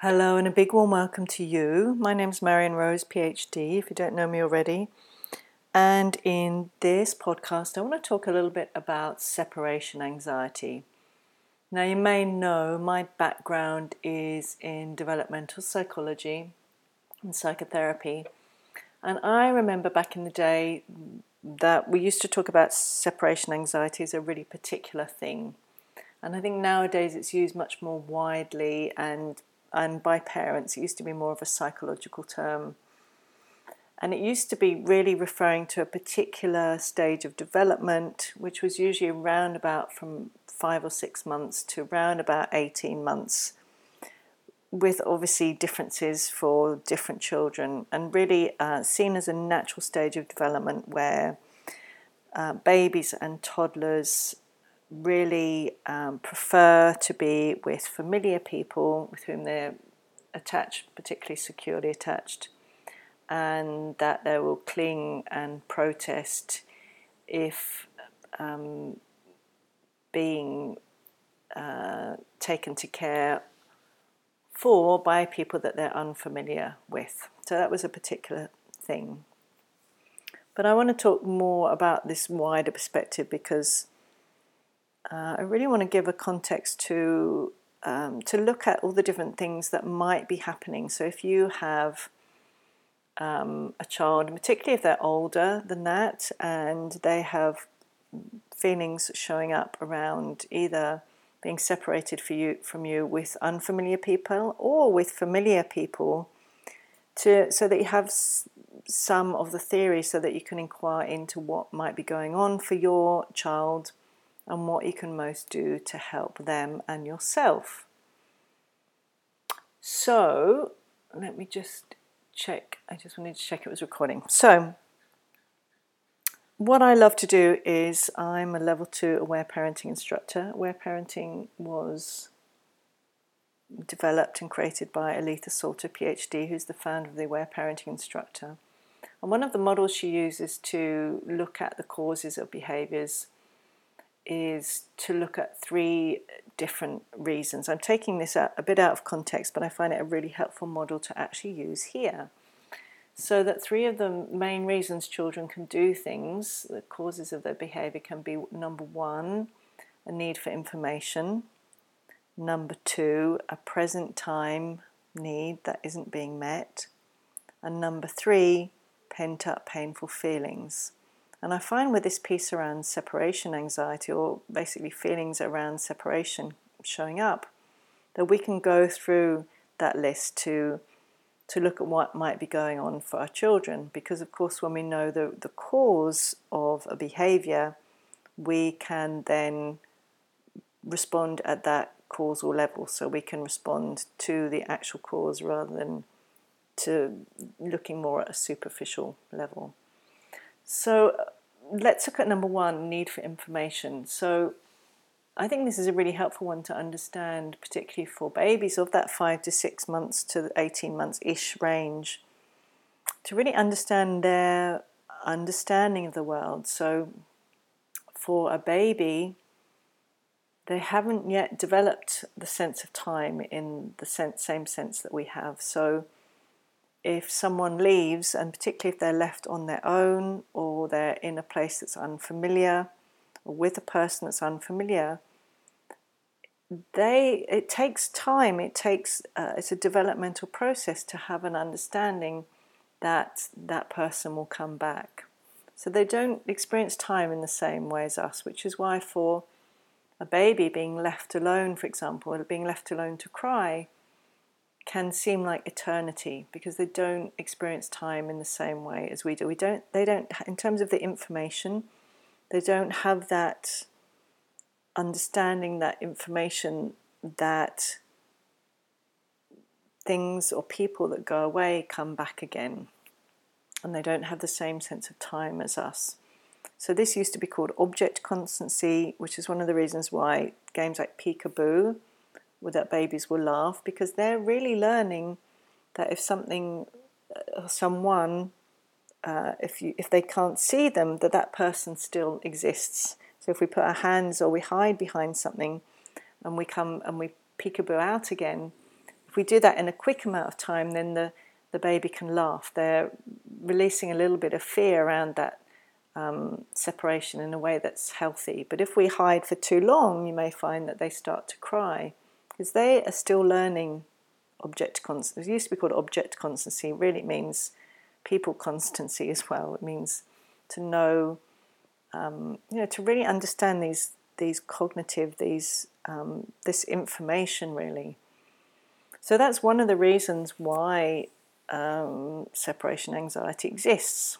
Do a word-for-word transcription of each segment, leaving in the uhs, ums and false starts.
Hello and a big warm welcome to you. My name's Marion Rose, PhD, if you don't know me already. And in this podcast, I want to talk a little bit about separation anxiety. Now, you may know my background is in developmental psychology and psychotherapy. And I remember back in the day that we used to talk about separation anxiety as a really particular thing. And I think nowadays it's used much more widely and and by parents. It used to be more of a psychological term. And it used to be really referring to a particular stage of development, which was usually around about from five or six months to around about eighteen months, with obviously differences for different children, and really uh, seen as a natural stage of development where uh, babies and toddlers really um, prefer to be with familiar people with whom they're attached, particularly securely attached, and that they will cling and protest if um, being uh, taken to care for by people that they're unfamiliar with. So that was a particular thing. But I want to talk more about this wider perspective because Uh, I really want to give a context to um, to look at all the different things that might be happening. So if you have um, a child, particularly if they're older than that, and they have feelings showing up around either being separated for you, from you with unfamiliar people or with familiar people, to so that you have s- some of the theory so that you can inquire into what might be going on for your child and what you can most do to help them and yourself. So, let me just check. I just wanted to check it was recording. So, what I love to do is I'm a level two Aware Parenting instructor. Aware Parenting was developed and created by Aletha Solter, PhD, who's the founder of the Aware Parenting instructor. And one of the models she uses to look at the causes of behaviours is to look at three different reasons. I'm taking this out, a bit out of context, but I find it a really helpful model to actually use here. So that three of the main reasons children can do things, the causes of their behaviour, can be: number one, a need for information; number two, a present time need that isn't being met; and number three, pent-up painful feelings. And I find with this piece around separation anxiety, or basically feelings around separation showing up, that we can go through that list to to look at what might be going on for our children. Because of course when we know the, the cause of a behaviour, we can then respond at that causal level. So we can respond to the actual cause rather than to looking more at a superficial level. So let's look at number one, need for information. So I think this is a really helpful one to understand, particularly for babies of that five to six months to eighteen months-ish range, to really understand their understanding of the world. So for a baby, they haven't yet developed the sense of time in the sense, same sense that we have. So if someone leaves, and particularly if they're left on their own or they're in a place that's unfamiliar or with a person that's unfamiliar, they it takes time, it takes uh, it's a developmental process to have an understanding that that person will come back. So they don't experience time in the same way as us, which is why for a baby being left alone, for example, or being left alone to cry, can seem like eternity, because they don't experience time in the same way as we do. We don't. They don't. In terms of the information, they don't have that understanding, that information that things or people that go away come back again, and they don't have the same sense of time as us. So this used to be called object constancy, which is one of the reasons why games like peekaboo, that babies will laugh, because they're really learning that if something or someone, uh, if you if they can't see them, that that person still exists. So if we put our hands or we hide behind something and we come and we peekaboo out again, if if we do that in a quick amount of time, then the, the baby can laugh. They're releasing a little bit of fear around that um, separation in a way that's healthy. But if we hide for too long, you may find that they start to cry, because they are still learning object constancy. It used to be called object constancy. It really means people constancy as well. It means to know, um, you know, to really understand these these cognitive, these um, this information really. So that's one of the reasons why um, separation anxiety exists.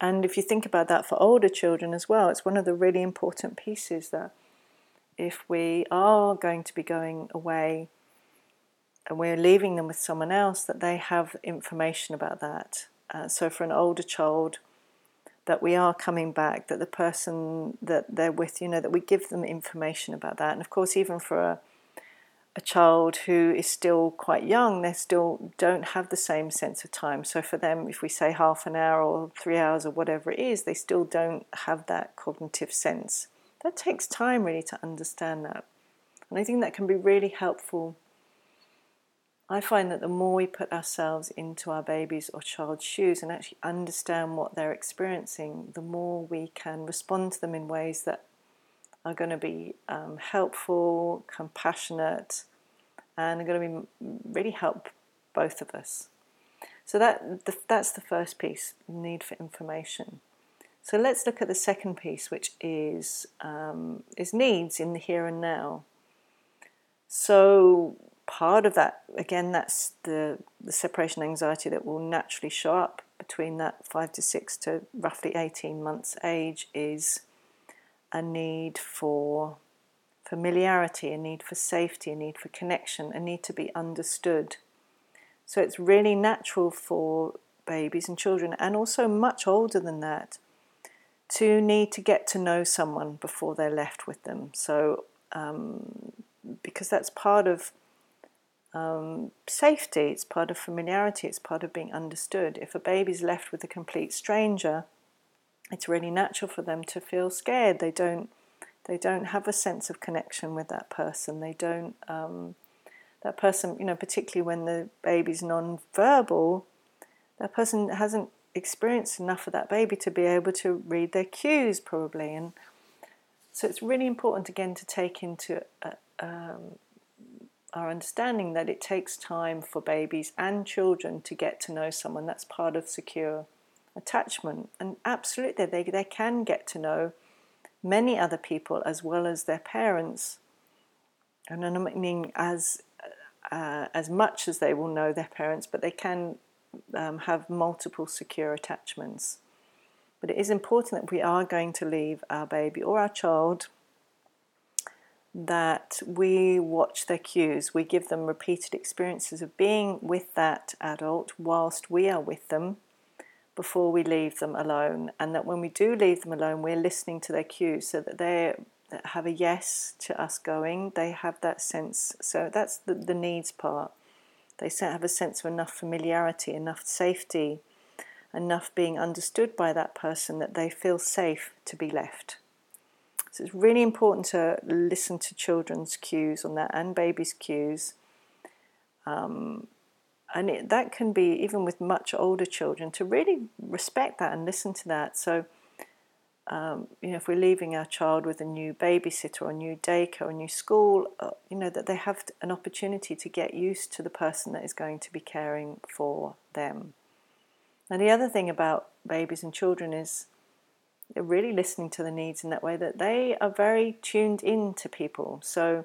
And if you think about that for older children as well, it's one of the really important pieces that if we are going to be going away and we're leaving them with someone else, that they have information about that. Uh, so for an older child, that we are coming back, that the person that they're with, you know, that we give them information about that. And of course, even for a, a child who is still quite young, they still don't have the same sense of time. So for them, if we say half an hour or three hours or whatever it is, they still don't have that cognitive sense. That takes time really to understand that. And I think that can be really helpful. I find that the more we put ourselves into our baby's or child's shoes and actually understand what they're experiencing, the more we can respond to them in ways that are going to be um, helpful, compassionate, and are going to be really help both of us. So that the, that's the first piece, need for information. So let's look at the second piece, which is um, is needs in the here and now. So part of that, again, that's the, the separation anxiety that will naturally show up between that five to six to roughly eighteen months age, is a need for familiarity, a need for safety, a need for connection, a need to be understood. So it's really natural for babies and children, and also much older than that, to need to get to know someone before they're left with them. So um, because that's part of Um, safety, it's part of familiarity, it's part of being understood. If a baby's left with a complete stranger, it's really natural for them to feel scared. They don't they don't have a sense of connection with that person. They don't, um, that person, you know, particularly when the baby's non-verbal, that person hasn't experienced enough of that baby to be able to read their cues probably. And so it's really important again to take into a, um, our understanding that it takes time for babies and children to get to know someone. That's part of secure attachment. And absolutely, they, they can get to know many other people as well as their parents. And I'm not meaning as, uh, as much as they will know their parents, but they can um, have multiple secure attachments. But it is important that we are going to leave our baby or our child, that we watch their cues, we give them repeated experiences of being with that adult whilst we are with them before we leave them alone, and that when we do leave them alone, we're listening to their cues so that they have a yes to us going, they have that sense. So that's the, the needs part. They have a sense of enough familiarity, enough safety, enough being understood by that person that they feel safe to be left. So it's really important to listen to children's cues on that and babies' cues. Um, and it, that can be, even with much older children, to really respect that and listen to that. So, um, you know, if we're leaving our child with a new babysitter or a new daycare or a new school, uh, you know, that they have an opportunity to get used to the person that is going to be caring for them. And the other thing about babies and children is, they're really listening to the needs in that way, that they are very tuned in to people. So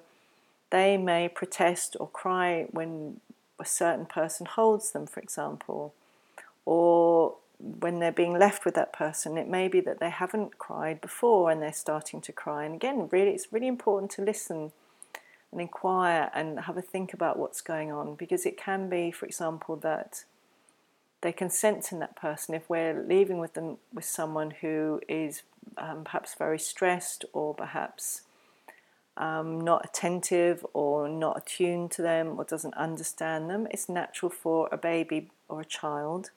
they may protest or cry when a certain person holds them, for example, or when they're being left with that person. It may be that they haven't cried before and they're starting to cry. And again, really, it's really important to listen and inquire and have a think about what's going on, because it can be, for example, that they can sense in that person, if we're leaving with them with someone who is um, perhaps very stressed or perhaps um, not attentive or not attuned to them or doesn't understand them, it's natural for a baby or a child,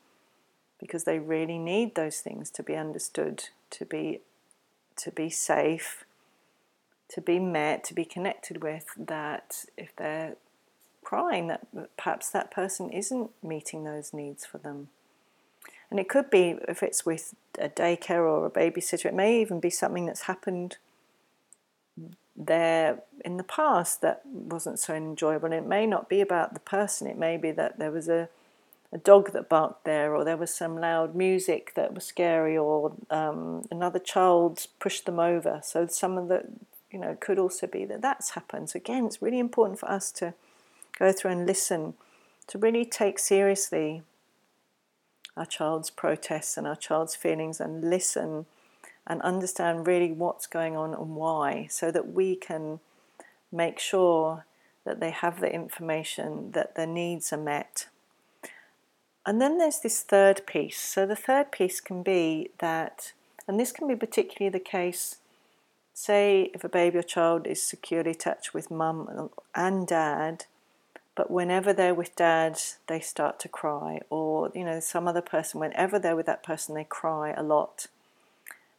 because they really need those things to be understood, to be to be safe, to be met, to be connected with, that if they're crying that perhaps that person isn't meeting those needs for them. And it could be, if it's with a daycare or a babysitter, it may even be something that's happened there in the past that wasn't so enjoyable. And it may not be about the person. It may be that there was a, a dog that barked there, or there was some loud music that was scary, or um, another child pushed them over. So some of the, you know, it could also be that that's happened. So again, it's really important for us to go through and listen, to really take seriously our child's protests and our child's feelings, and listen and understand really what's going on and why, so that we can make sure that they have the information, that their needs are met. And then there's this third piece. So the third piece can be that, and this can be particularly the case, say if a baby or child is securely attached with mum and dad, but whenever they're with dad, they start to cry. Or, you know, some other person, whenever they're with that person, they cry a lot.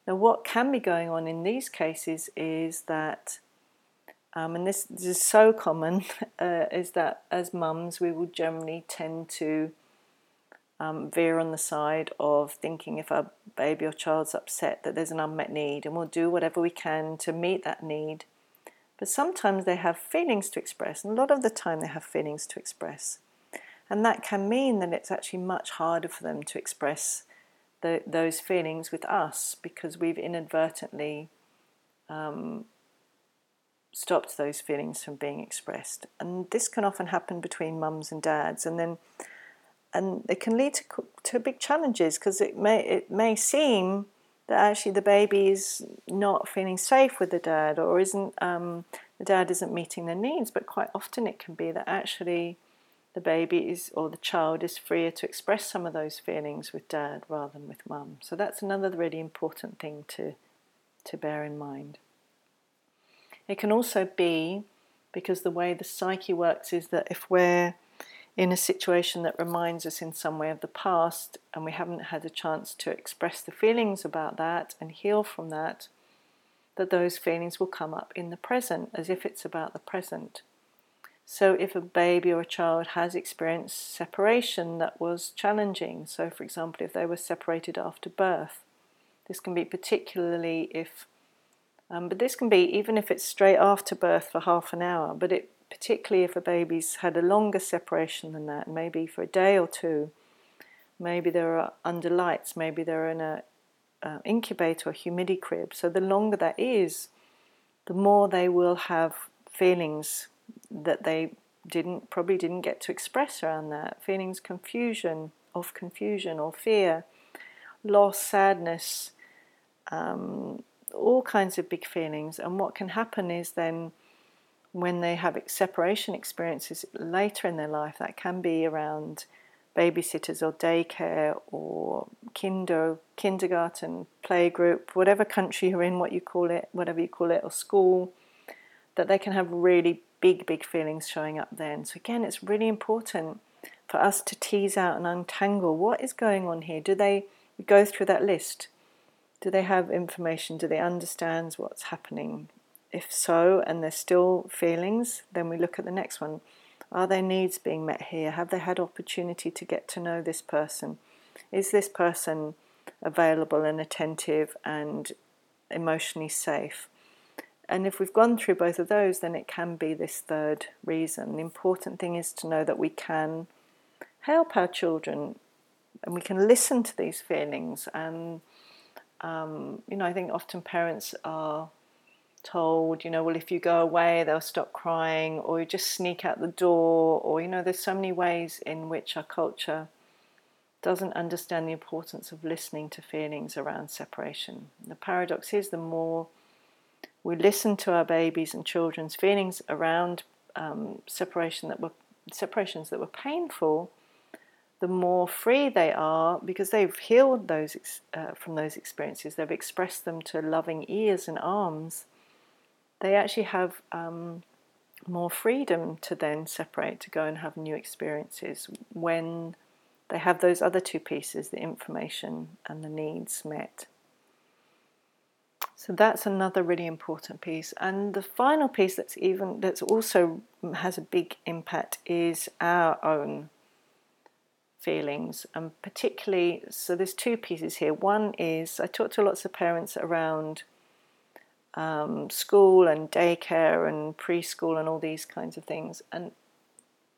Now, what can be going on in these cases is that, um, and this, this is so common, uh, is that as mums, we will generally tend to um, veer on the side of thinking if our baby or child's upset that there's an unmet need, and we'll do whatever we can to meet that need. But sometimes they have feelings to express, and a lot of the time they have feelings to express. And that can mean that it's actually much harder for them to express the, those feelings with us, because we've inadvertently um, stopped those feelings from being expressed. And this can often happen between mums and dads, and then and it can lead to, to big challenges, because it may it may seem that actually the baby is not feeling safe with the dad, or isn't um, the dad isn't meeting their needs. But quite often it can be that actually the baby is, or the child is, freer to express some of those feelings with dad rather than with mum. So that's another really important thing to to bear in mind. It can also be, because the way the psyche works is that if we're in a situation that reminds us in some way of the past, and we haven't had a chance to express the feelings about that and heal from that, that those feelings will come up in the present, as if it's about the present. So if a baby or a child has experienced separation that was challenging, so for example if they were separated after birth, this can be particularly if, um, but this can be even if it's straight after birth for half an hour, but it particularly if a baby's had a longer separation than that, maybe for a day or two, maybe they're under lights, maybe they're in a uh, incubator or humidity crib. So the longer that is, the more they will have feelings that they didn't probably didn't get to express around that. Feelings confusion, of confusion or fear, loss, sadness, um, all kinds of big feelings. And what can happen is then, when they have separation experiences later in their life, that can be around babysitters or daycare or kinder, kindergarten, playgroup, whatever country you're in, what you call it, whatever you call it, or school, that they can have really big, big feelings showing up then. So again, it's really important for us to tease out and untangle what is going on here. Do they go through that list? Do they have information? Do they understand what's happening? If so, and there's still feelings, then we look at the next one. Are their needs being met here? Have they had opportunity to get to know this person? Is this person available and attentive and emotionally safe? And if we've gone through both of those, then it can be this third reason. The important thing is to know that we can help our children, and we can listen to these feelings. And, um, you know, I think often parents are told, you know, well, if you go away, they'll stop crying, or you just sneak out the door, or, you know, there's so many ways in which our culture doesn't understand the importance of listening to feelings around separation. The paradox is, the more we listen to our babies' and children's feelings around um, separation that were separations that were painful, the more free they are, because they've healed those uh, from those experiences. They've expressed them to loving ears and arms. They actually have um, more freedom to then separate, to go and have new experiences when they have those other two pieces, the information and the needs, met. So that's another really important piece. And the final piece that's even that's also has a big impact is our own feelings, and particularly, so there's two pieces here. One is I talk to lots of parents around um, school and daycare and preschool and all these kinds of things, and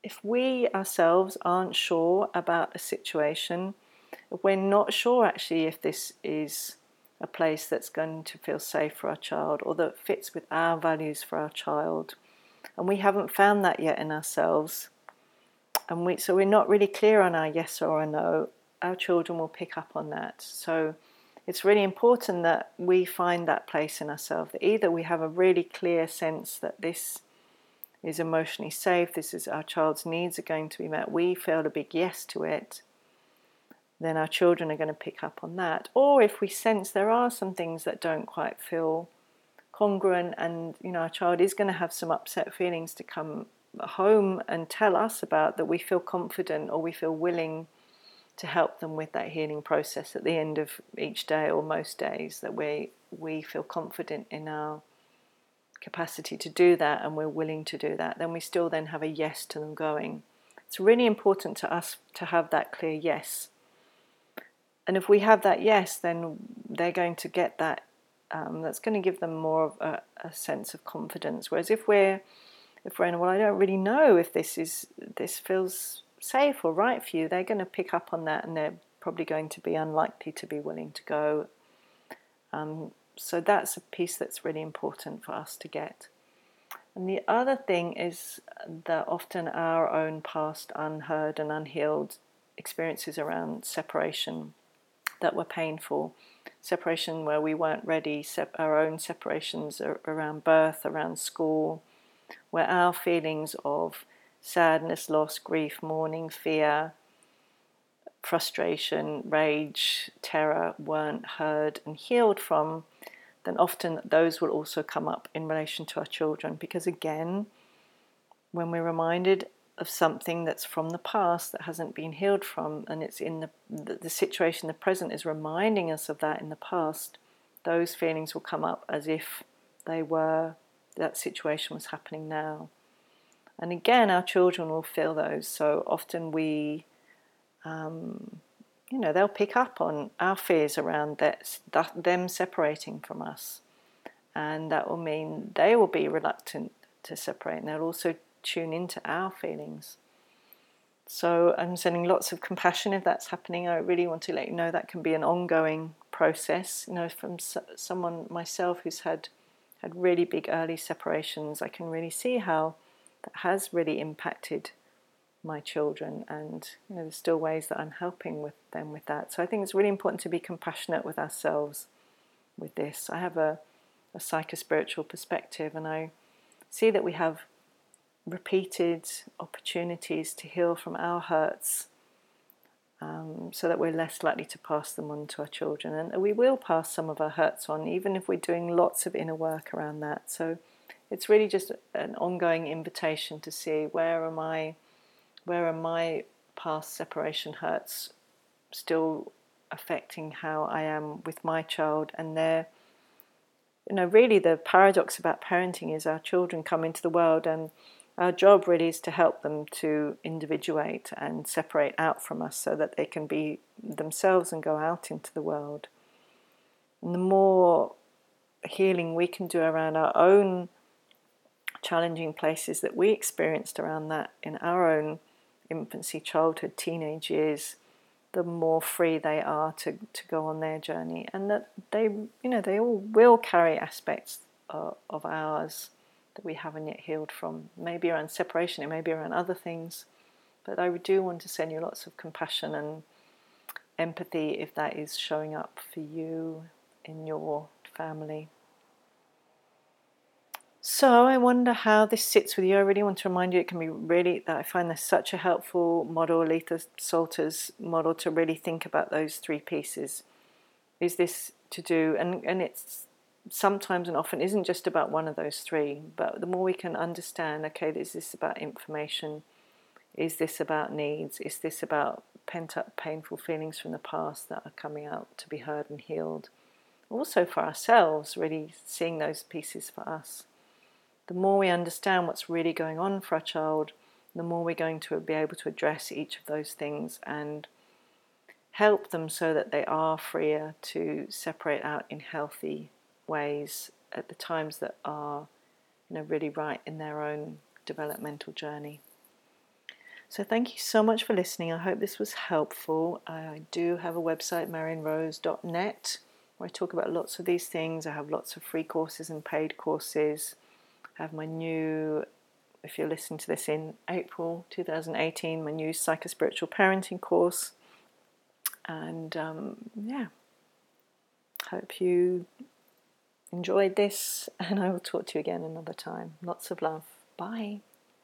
if we ourselves aren't sure about a situation, we're not sure actually if this is a place that's going to feel safe for our child or that fits with our values for our child, and we haven't found that yet in ourselves, and we so we're not really clear on our yes or our no, our children will pick up on that. So it's really important that we find that place in ourselves, that either we have a really clear sense that this is emotionally safe, this is our child's needs are going to be met, we feel a big yes to it, then our children are going to pick up on that. Or if we sense there are some things that don't quite feel congruent, and you know our child is going to have some upset feelings to come home and tell us about, that we feel confident or we feel willing to help them with that healing process at the end of each day or most days, that we we feel confident in our capacity to do that and we're willing to do that, then we still then have a yes to them going. It's really important to us to have that clear yes. And if we have that yes, then they're going to get that, um, that's going to give them more of a, a sense of confidence. Whereas if we're, if we're in, well, I don't really know if this is, this feels safe or right for you, they're going to pick up on that and they're probably going to be unlikely to be willing to go. Um, so that's a piece that's really important for us to get. And the other thing is that often our own past unheard and unhealed experiences around separation that were painful, separation where we weren't ready, sep- our own separations ar- around birth, around school, where our feelings of sadness, loss, grief, mourning, fear, frustration, rage, terror weren't heard and healed from, then often those will also come up in relation to our children, because again, when we're reminded of something that's from the past that hasn't been healed from, and it's in the, the the situation, the present is reminding us of that in the past, those feelings will come up as if they were, that situation was happening now. And again, our children will feel those. So often we, um, you know, they'll pick up on our fears around that, that, them separating from us. And that will mean they will be reluctant to separate, and they'll also tune into our feelings. So I'm sending lots of compassion if that's happening. I really want to let you know that can be an ongoing process. You know, from so- someone, myself, who's had, had really big early separations, I can really see how that has really impacted my children, and you know, there's still ways that I'm helping with them with that. So I think it's really important to be compassionate with ourselves with this. I have a, a psychospiritual perspective, and I see that we have repeated opportunities to heal from our hurts, um, so that we're less likely to pass them on to our children. And we will pass some of our hurts on, even if we're doing lots of inner work around that. So it's really just an ongoing invitation to see where am I, where are my past separation hurts still affecting how I am with my child. And they're, you know, really the paradox about parenting is our children come into the world, and our job really is to help them to individuate and separate out from us so that they can be themselves and go out into the world. And the more healing we can do around our own challenging places that we experienced around that in our own infancy, childhood, teenage years, the more free they are to, to go on their journey. And that they, you know, they all will carry aspects uh, of ours that we haven't yet healed from. Maybe around separation, it may be around other things. But I do want to send you lots of compassion and empathy if that is showing up for you in your family. So I wonder how this sits with you. I really want to remind you it can be really, that I find this such a helpful model, Aletha Solter's model, to really think about those three pieces. Is this to do, and, and it's sometimes and often isn't just about one of those three, but the more we can understand, okay, is this about information? Is this about needs? Is this about pent-up painful feelings from the past that are coming out to be heard and healed? also for ourselves, really seeing those pieces for us. The more we understand what's really going on for our child, the more we're going to be able to address each of those things and help them so that they are freer to separate out in healthy ways at the times that are, you know, really right in their own developmental journey. So thank you so much for listening. I hope this was helpful. I do have a website, marion rose dot net, where I talk about lots of these things. I have lots of free courses and paid courses. I have my new, if you're listening to this in April twenty eighteen, my new psychospiritual parenting course. And um, yeah, hope you enjoyed this, and I will talk to you again another time. Lots of love. Bye.